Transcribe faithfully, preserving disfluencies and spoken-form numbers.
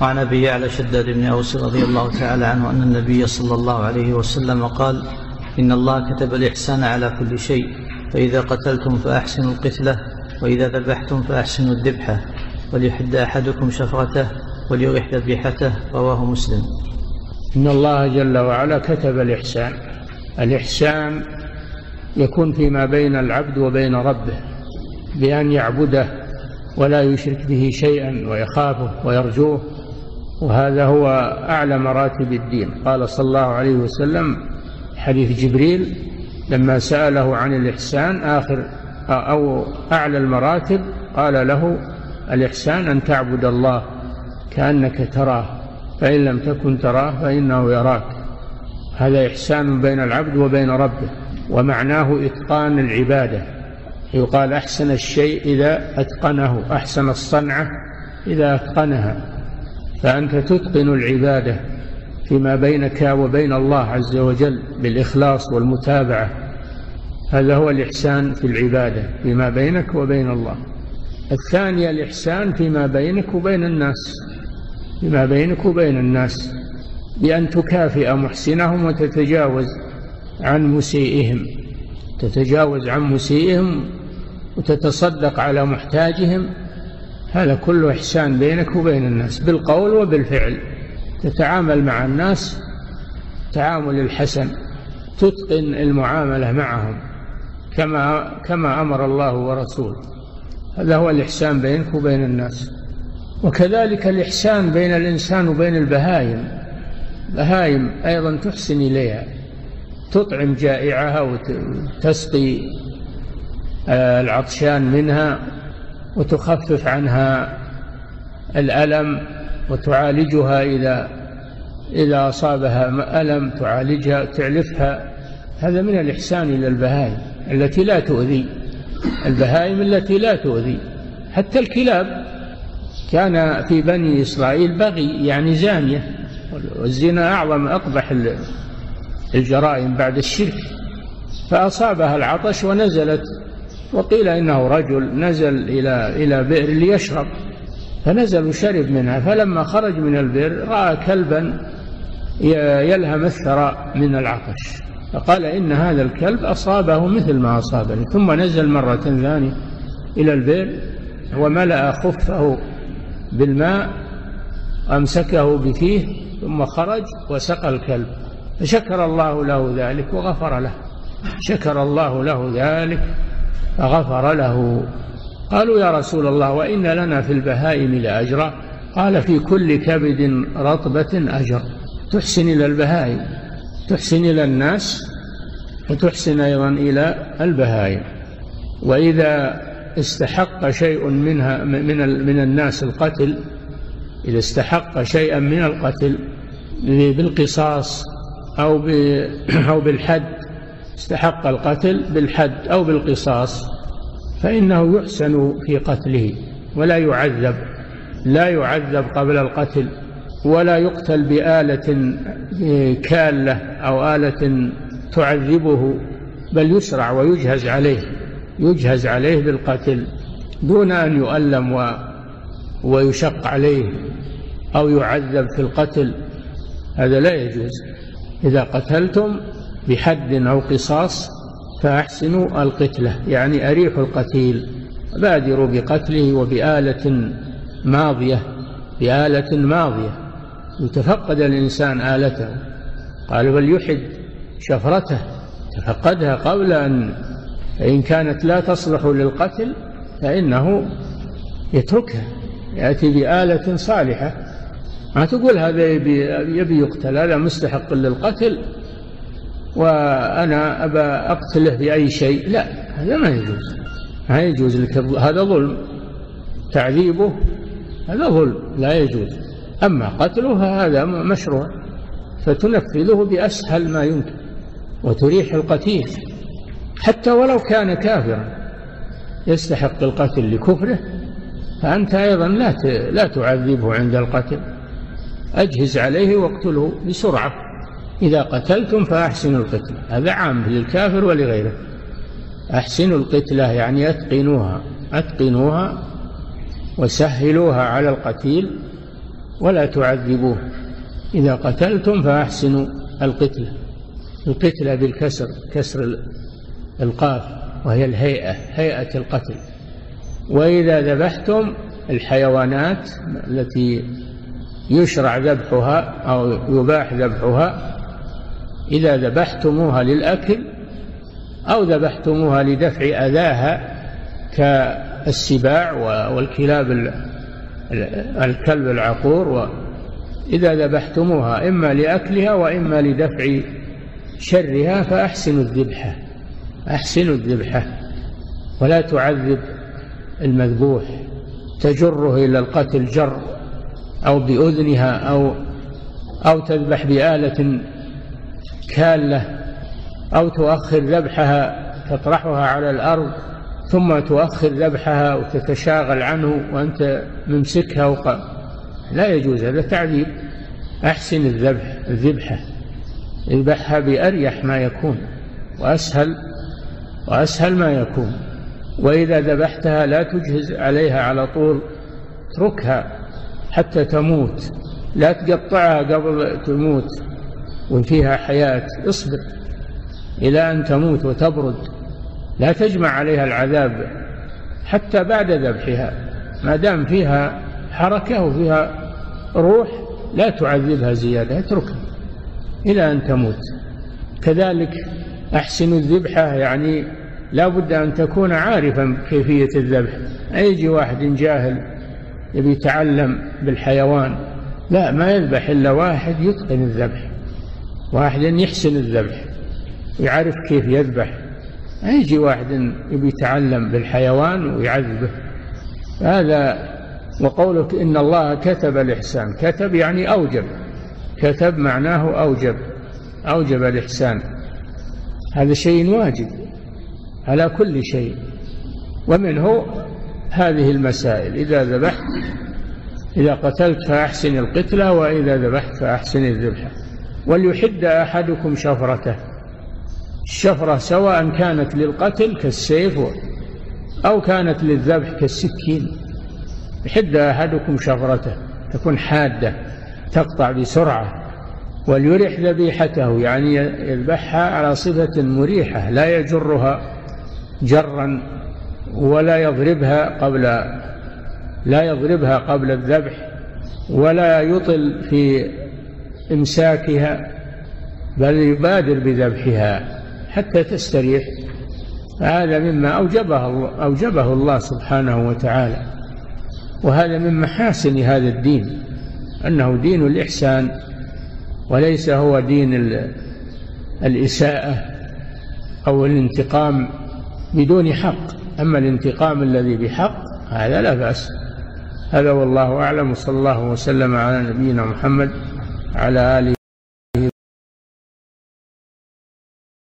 وعن أبي يعلى شداد بن أوس رضي الله تعالى عنه أن النبي صلى الله عليه وسلم قال: إن الله كتب الإحسان على كل شيء، فإذا قتلتم فأحسنوا القتلة، وإذا ذبحتم فأحسنوا الذبحة، وليحد أحدكم شفرته وليرح ذبيحته. رواه مسلم. إن الله جل وعلا كتب الإحسان. الإحسان يكون فيما بين العبد وبين ربه، بأن يعبده ولا يشرك به شيئا ويخافه ويرجوه، وهذا هو أعلى مراتب الدين. قال صلى الله عليه وسلم حديث جبريل لما سأله عن الإحسان آخر أو أعلى المراتب، قال له: الإحسان أن تعبد الله كأنك تراه، فإن لم تكن تراه فإنه يراك. هذا إحسان بين العبد وبين ربه، ومعناه إتقان العبادة. يقال أحسن الشيء إذا أتقنه، أحسن الصنعة إذا أتقنها. فأنت تتقن العبادة فيما بينك وبين الله عز وجل بالإخلاص والمتابعة. هذا هو الإحسان في العبادة فيما بينك وبين الله. الثانية الإحسان فيما بينك وبين الناس، فيما بينك وبين الناس بأن تكافئ محسنهم وتتجاوز عن مسيئهم، تتجاوز عن مسيئهم وتتصدق على محتاجهم. هذا كله إحسان بينك وبين الناس بالقول وبالفعل. تتعامل مع الناس تعامل الحسن، تتقن المعاملة معهم كما كما أمر الله ورسوله. هذا هو الإحسان بينك وبين الناس. وكذلك الإحسان بين الإنسان وبين البهائم. البهائم أيضا تحسن إليها، تطعم جائعها وتسقي العطشان منها، وتخفف عنها الألم، وتعالجها إذا إذا أصابها ألم، تعالجها تعلفها. هذا من الإحسان إلى البهائم التي لا تؤذي، البهائم التي لا تؤذي. حتى الكلاب، كان في بني إسرائيل بغي يعني زانية، والزنا أعظم أقبح الجرائم بعد الشرك، فأصابها العطش ونزلت، وقيل إنه رجل نزل إلى إلى بئر ليشرب، فنزل وشرب منها. فلما خرج من البئر رأى كلبا يلهم الثراء من العطش، فقال إن هذا الكلب أصابه مثل ما أصابني. ثم نزل مرة ثانية إلى البئر وملأ خفه بالماء، أمسكه بفيه ثم خرج وسقى الكلب، فشكر الله له ذلك وغفر له، شكر الله له ذلك فغفر له. قالوا يا رسول الله وإن لنا في البهائم لأجرا؟ قال في كل كبد رطبة أجر. تحسن إلى البهائم، تحسن إلى الناس، وتحسن أيضا إلى البهائم. وإذا استحق شيء منها من من الناس القتل، إذا استحق شيئا من القتل بالقصاص أو أو بالحد، استحق القتل بالحد أو بالقصاص، فإنه يحسن في قتله ولا يعذب، لا يعذب قبل القتل، ولا يقتل بآلة كالة أو آلة تعذبه، بل يسرع ويجهز عليه، يجهز عليه بالقتل دون أن يؤلم و... ويشق عليه أو يعذب في القتل. هذا لا يجوز. إذا قتلتم بحد أو قصاص فأحسنوا القتلة، يعني أريحوا القتيل، بادروا بقتله وبآلة ماضية، بآلة ماضية يتفقد الإنسان آلته. قال بل يحد شفرته، تفقدها قبل أن، فإن كانت لا تصلح للقتل فإنه يتركها، يأتي بآلة صالحة. ما تقول هذا يبي, يبي يقتل، هذا مستحق للقتل وأنا أبى أقتله بأي شيء، لا، هذا ما يجوز، ما يجوز لك، هذا ظلم، تعذيبه هذا ظلم لا يجوز. أما قتله هذا مشروع، فتنفذه بأسهل ما يمكن وتريح القتيل، حتى ولو كان كافرا يستحق القتل لكفره، فأنت أيضا لا لا تعذبه عند القتل، أجهز عليه واقتله بسرعة. إذا قتلتم فأحسنوا القتلة، هذا عام للكافر ولغيره. أحسنوا القتلة يعني أتقنوها، أتقنوها وسهلوها على القتيل ولا تعذبوه. إذا قتلتم فأحسنوا القتلة، القتلة بالكسر كسر القاف، وهي الهيئة، هيئة القتل. وإذا ذبحتم الحيوانات التي يشرع ذبحها أو يباح ذبحها، إذا ذبحتموها للأكل أو ذبحتموها لدفع أذاها كالسباع والكلاب، الكلب العقور، إذا ذبحتموها إما لأكلها وإما لدفع شرها فأحسنوا الذبحة، أحسنوا الذبحة ولا تعذب المذبوح، تجره إلى القتل جر أو بأذنها أو أو تذبح بآلة كالة أو تؤخر ذبحها، تطرحها على الأرض ثم تؤخر ذبحها وتتشاغل عنه وأنت ممسكها وقال لا يجوز، هذا تعذيب. أحسن الذبح، الذبحة اذبحها بأريح ما يكون وأسهل وأسهل ما يكون. وإذا ذبحتها لا تجهز عليها على طول، اتركها حتى تموت، لا تقطعها قبل تموت وفيها حياة، اصبر إلى أن تموت وتبرد، لا تجمع عليها العذاب حتى بعد ذبحها، ما دام فيها حركة وفيها روح لا تعذبها زيادة، اتركها إلى أن تموت. كذلك أحسن الذبحة يعني لا بد أن تكون عارفا كيفية الذبح، لا يجي واحد جاهل يبي يتعلم بالحيوان، لا، ما يذبح إلا واحد يتقن الذبح، واحد يحسن الذبح ويعرف كيف يذبح، لا يجي واحد يبي يتعلم بالحيوان ويعذبه هذا. وقولك إن الله كتب الإحسان، كتب يعني أوجب، كتب معناه أوجب، أوجب الإحسان، هذا شيء واجب على كل شيء. ومنه هذه المسائل، إذا ذبحت، إذا قتلت فأحسن القتلة، وإذا ذبحت فأحسن الذبحة. وليحد أحدكم شفرته، الشفرة سواء كانت للقتل كالسيف أو كانت للذبح كالسكين. يحد أحدكم شفرته، تكون حادة تقطع بسرعة. وليرح ذبيحته، يعني يذبحها على صفة مريحة، لا يجرها جرا ولا يضربها قبل لا يضربها قبل الذبح، ولا يطل في إمساكها، بل يبادر بذبحها حتى تستريح. هذا مما أوجبه الله، أوجبه الله سبحانه وتعالى، وهذا من محاسن هذا الدين، أنه دين الإحسان وليس هو دين الإساءة أو الانتقام بدون حق. أما الانتقام الذي بحق هذا لا بأس. هذا والله أعلم، وصلى الله وسلم على نبينا محمد على آله.